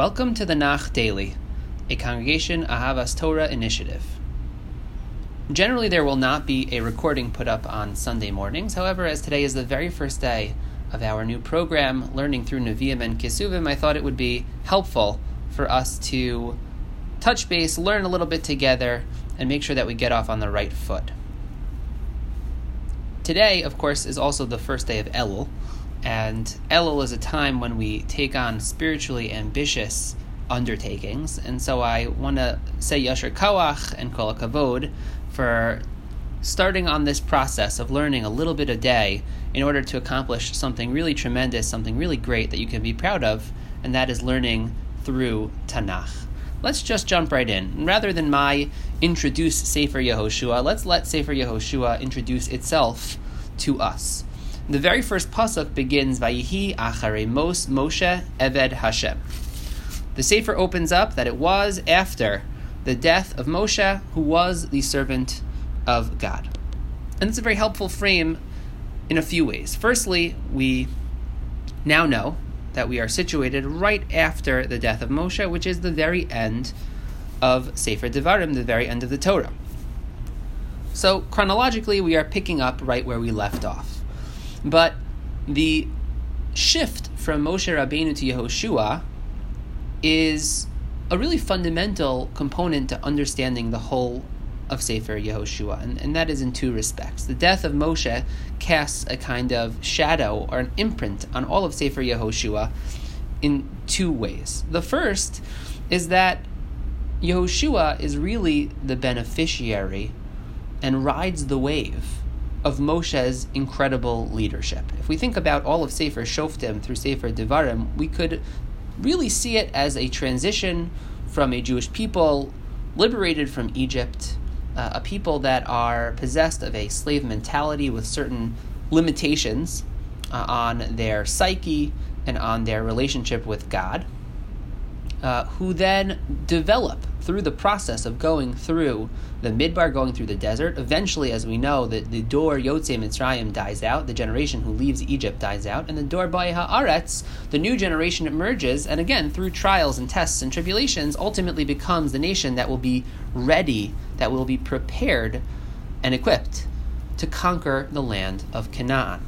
Welcome to the Nach Daily, a Congregation Ahavas Torah initiative. Generally, there will not be a recording put up on Sunday mornings. However, as today is the very first day of our new program, Learning Through Nevi'im and Kisuvim, I thought it would be helpful for us to touch base, learn a little bit together, and make sure that we get off on the right foot. Today, of course, is also the first day of Elul, and Elul is a time when we take on spiritually ambitious undertakings, and so I want to say Yasher Koach and Kolakavod for starting on this process of learning a little bit a day in order to accomplish something really tremendous, something really great that you can be proud of, and that is learning through Tanakh. Let's just jump right in. Rather than my introduce Sefer Yehoshua, let's let Sefer Yehoshua introduce itself to us. The very first pasuk begins, Vayihi Achare Mos Moshe Eved Hashem. The Sefer opens up that it was after the death of Moshe, who was the servant of God. And it's a very helpful frame in a few ways. Firstly, we now know that we are situated right after the death of Moshe, which is the very end of Sefer Devarim, the very end of the Torah. So chronologically, we are picking up right where we left off. But the shift from Moshe Rabbeinu to Yehoshua is a really fundamental component to understanding the whole of Sefer Yehoshua, and that is in two respects. The death of Moshe casts a kind of shadow or an imprint on all of Sefer Yehoshua in two ways. The first is that Yehoshua is really the beneficiary and rides the wave of Moshe's incredible leadership. If we think about all of Sefer Shoftim through Sefer Devarim, we could really see it as a transition from a Jewish people liberated from Egypt, a people that are possessed of a slave mentality with certain limitations on their psyche and on their relationship with God, who then develop through the process of going through the Midbar, going through the desert. Eventually, as we know, the dor Yotzei Mitzrayim dies out, the generation who leaves Egypt dies out, and the dor ba'eha aretz, the new generation emerges, and again, through trials and tests and tribulations, ultimately becomes the nation that will be ready, that will be prepared and equipped to conquer the land of Kena'an.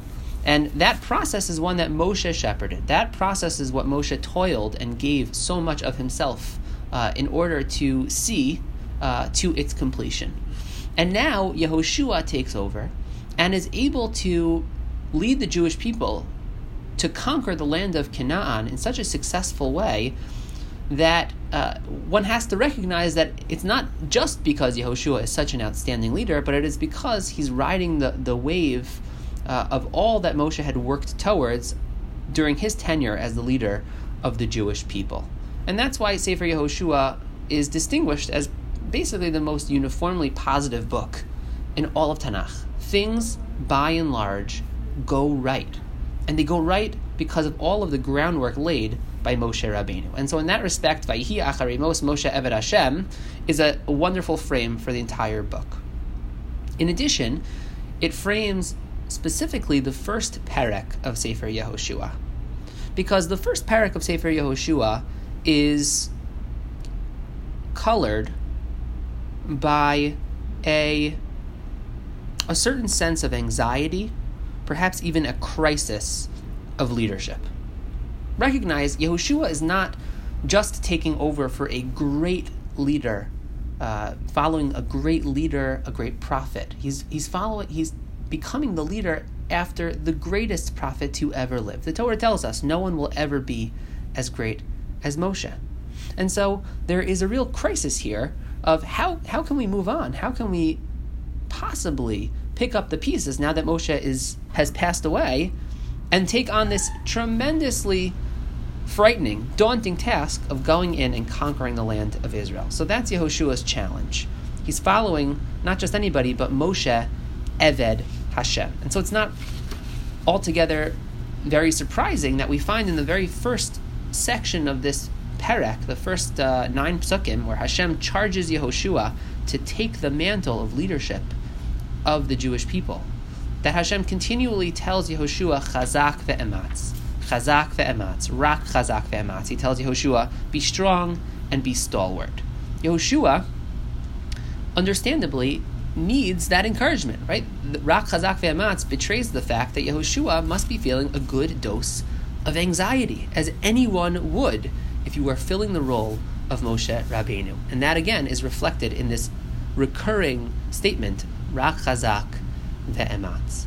And that process is one that Moshe shepherded. That process is what Moshe toiled and gave so much of himself in order to see to its completion. And now Yehoshua takes over and is able to lead the Jewish people to conquer the land of Canaan in such a successful way that one has to recognize that it's not just because Yehoshua is such an outstanding leader, but it is because he's riding the wave of all that Moshe had worked towards during his tenure as the leader of the Jewish people. And that's why Sefer Yehoshua is distinguished as basically the most uniformly positive book in all of Tanakh. Things, by and large, go right. And they go right because of all of the groundwork laid by Moshe Rabbeinu. And so in that respect, Vayihi Acharimos Moshe Eved Hashem is a wonderful frame for the entire book. In addition, it frames specifically the first perek of Sefer Yehoshua, because the first perek of Sefer Yehoshua is colored by a certain sense of anxiety, perhaps even a crisis of leadership. Recognize Yehoshua is not just taking over for a great leader, following a great leader, a great prophet. He's becoming the leader after the greatest prophet to ever live. The Torah tells us no one will ever be as great as Moshe. And so there is a real crisis here of how can we move on? How can we possibly pick up the pieces now that Moshe has passed away and take on this tremendously frightening, daunting task of going in and conquering the land of Israel? So that's Yehoshua's challenge. He's following not just anybody, but Moshe Eved Hashem. And so it's not altogether very surprising that we find in the very first section of this perek, the first 9 psukim, where Hashem charges Yehoshua to take the mantle of leadership of the Jewish people, that Hashem continually tells Yehoshua, Chazak ve'ematz, Chazak ve'ematz, rak chazak ve'ematz. He tells Yehoshua, be strong and be stalwart. Yehoshua, understandably, needs that encouragement, right? Rak chazak ve'ematz betrays the fact that Yehoshua must be feeling a good dose of anxiety, as anyone would if you were filling the role of Moshe Rabbeinu. And that, again, is reflected in this recurring statement, rak chazak ve'ematz.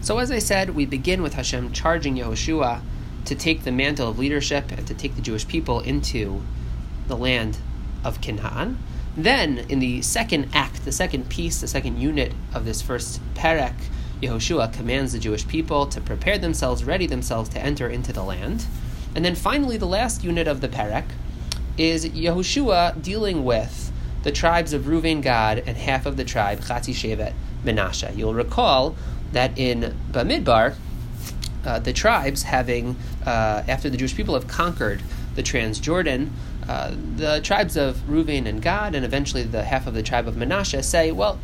So as I said, we begin with Hashem charging Yehoshua to take the mantle of leadership and to take the Jewish people into the land of Kena'an. Then, in the second act, the second piece, the second unit of this first perek, Yehoshua commands the Jewish people to prepare themselves, ready themselves to enter into the land. And then finally, the last unit of the perek is Yehoshua dealing with the tribes of Reuven, Gad, and half of the tribe, Chatzi Shevet, Menashe. You'll recall that in Bamidbar, the tribes having, after the Jewish people have conquered the Transjordan, the tribes of Reuven and Gad, and eventually the half of the tribe of Menashe, say, well,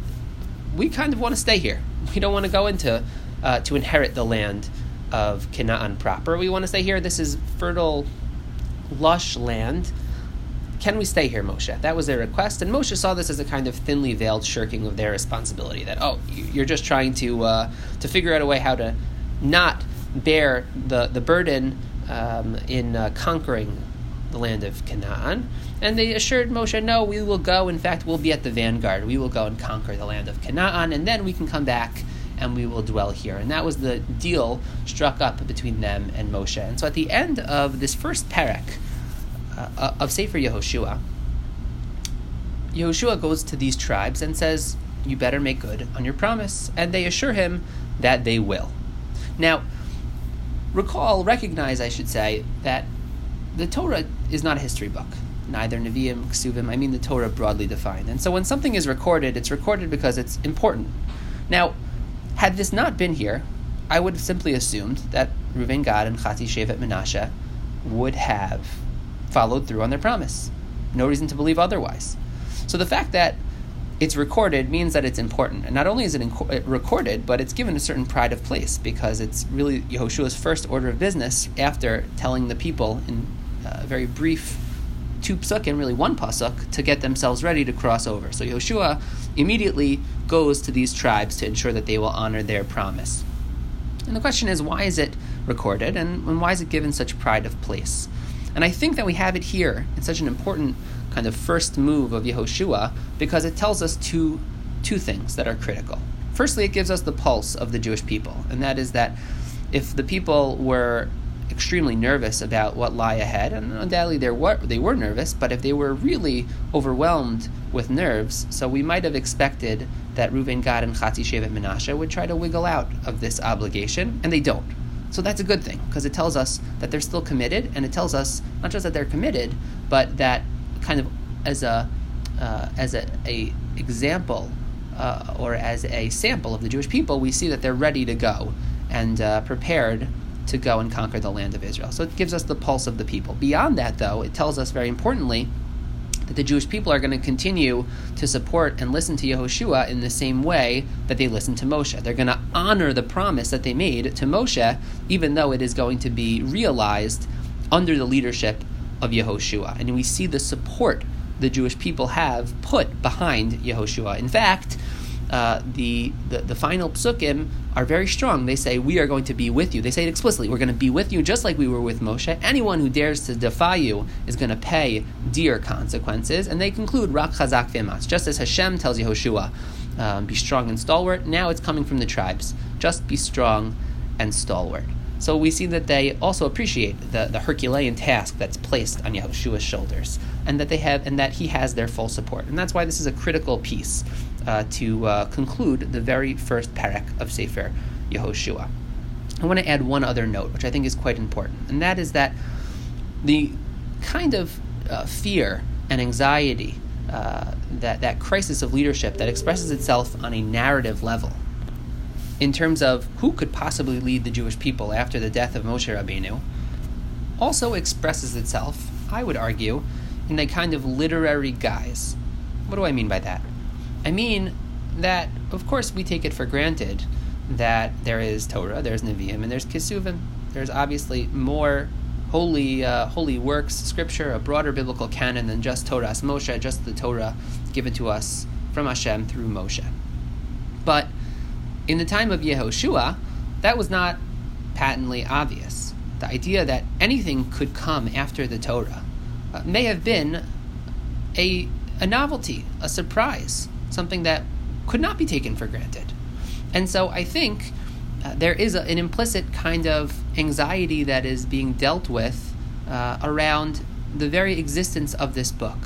we kind of want to stay here. We don't want to go into to inherit the land of Canaan proper. We want to stay here. This is fertile, lush land. Can we stay here, Moshe? That was their request. And Moshe saw this as a kind of thinly veiled shirking of their responsibility, that, oh, you're just trying to figure out a way how to not bear the burden in conquering the land of Canaan. And they assured Moshe, no, we will go. In fact, we'll be at the vanguard. We will go and conquer the land of Canaan, and then we can come back and we will dwell here. And that was the deal struck up between them and Moshe. And so at the end of this first perek, of Sefer Yehoshua, Yehoshua goes to these tribes and says, you better make good on your promise. And they assure him that they will. Now, recognize, I should say, that the Torah is not a history book. Neither Nevi'im, Kisuvim, I mean the Torah broadly defined. And so when something is recorded, it's recorded because it's important. Now, had this not been here, I would have simply assumed that Reuven, Gad, and Chatzi Shevet Menashe would have followed through on their promise. No reason to believe otherwise. So the fact that it's recorded means that it's important. And not only is it recorded, but it's given a certain pride of place, because it's really Yehoshua's first order of business after telling the people in a very brief two psukim, really one pasuk, to get themselves ready to cross over. So Yehoshua immediately goes to these tribes to ensure that they will honor their promise. And the question is, why is it recorded, and why is it given such pride of place? And I think that we have it here in such an important kind of first move of Yehoshua because it tells us two things that are critical. Firstly, it gives us the pulse of the Jewish people, and that is that if the people were extremely nervous about what lie ahead, and undoubtedly they were nervous, but if they were really overwhelmed with nerves, so we might have expected that Reuven, Gad, and Chatzi Shevet Menashe would try to wiggle out of this obligation, and they don't. So that's a good thing, because it tells us that they're still committed, and it tells us not just that they're committed, but that kind of as a example or as a sample of the Jewish people, we see that they're ready to go and prepared to go and conquer the land of Israel. So it gives us the pulse of the people. Beyond that, though, it tells us very importantly that the Jewish people are going to continue to support and listen to Yehoshua in the same way that they listened to Moshe. They're going to honor the promise that they made to Moshe, even though it is going to be realized under the leadership of Yehoshua. And we see the support the Jewish people have put behind Yehoshua. In fact, the final psukim are very strong. They say, we are going to be with you. They say it explicitly. We're going to be with you just like we were with Moshe. Anyone who dares to defy you is going to pay dear consequences. And they conclude, rak chazak v'ematz. Just as Hashem tells Yehoshua, be strong and stalwart, now it's coming from the tribes. Just be strong and stalwart. So we see that they also appreciate the Herculean task that's placed on Yehoshua's shoulders, and that he has their full support. And that's why this is a critical piece to conclude the very first perek of Sefer Yehoshua. I want to add one other note, which I think is quite important, and that is that the kind of fear and anxiety, that crisis of leadership that expresses itself on a narrative level, in terms of who could possibly lead the Jewish people after the death of Moshe Rabbeinu, also expresses itself, I would argue, in a kind of literary guise. What do I mean by that? I mean that, of course, we take it for granted that there is Torah, there's Nevi'im, and there's Kisuvim. There's obviously more holy works, scripture, a broader biblical canon than just Torah as Moshe, just the Torah given to us from Hashem through Moshe. But in the time of Yehoshua, that was not patently obvious. The idea that anything could come after the Torah may have been a novelty, a surprise, something that could not be taken for granted. And so I think there is an implicit kind of anxiety that is being dealt with around the very existence of this book.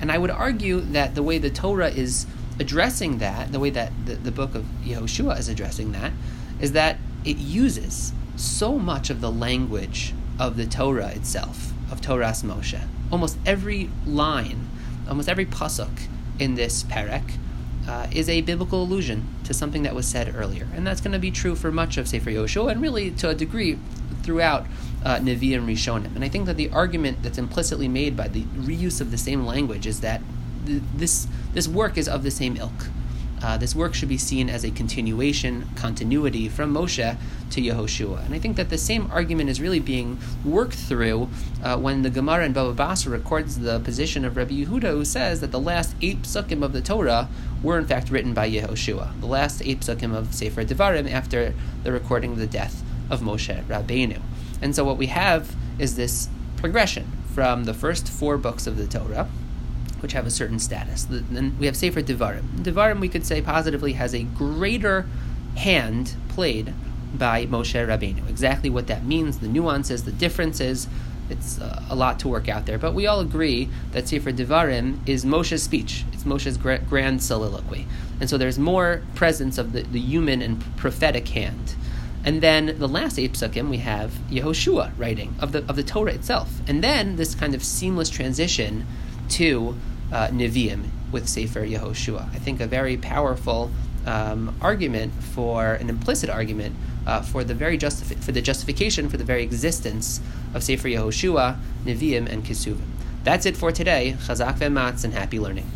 And I would argue that the way the Torah is addressing that, the way that the book of Yehoshua is addressing that, is that it uses so much of the language of the Torah itself, of Torah's Moshe. Almost every line, almost every pasuk in this perek is a biblical allusion to something that was said earlier. And that's going to be true for much of Sefer Yosho, and really to a degree throughout Nevi'im Rishonim. And I think that the argument that's implicitly made by the reuse of the same language is that this work is of the same ilk. This work should be seen as a continuity from Moshe to Yehoshua. And I think that the same argument is really being worked through when the Gemara in Baba Basra records the position of Rabbi Yehuda, who says that the last 8 psukim of the Torah were in fact written by Yehoshua. The last 8 psukim of Sefer Devarim after the recording of the death of Moshe Rabbeinu. And so what we have is this progression from the first 4 books of the Torah, which have a certain status. Then we have Sefer Devarim. Devarim, we could say positively, has a greater hand played by Moshe Rabbeinu. Exactly what that means, the nuances, the differences, it's a lot to work out there. But we all agree that Sefer Devarim is Moshe's speech. It's Moshe's grand soliloquy. And so there's more presence of the human and prophetic hand. And then the last 8 psukim, we have Yehoshua writing of the Torah itself. And then this kind of seamless transition to Nevi'im with Sefer Yehoshua. I think a very powerful argument for the justification for the very existence of Sefer Yehoshua, Nevi'im, and Kisuvim. That's it for today. Chazak ve'ematz, and happy learning.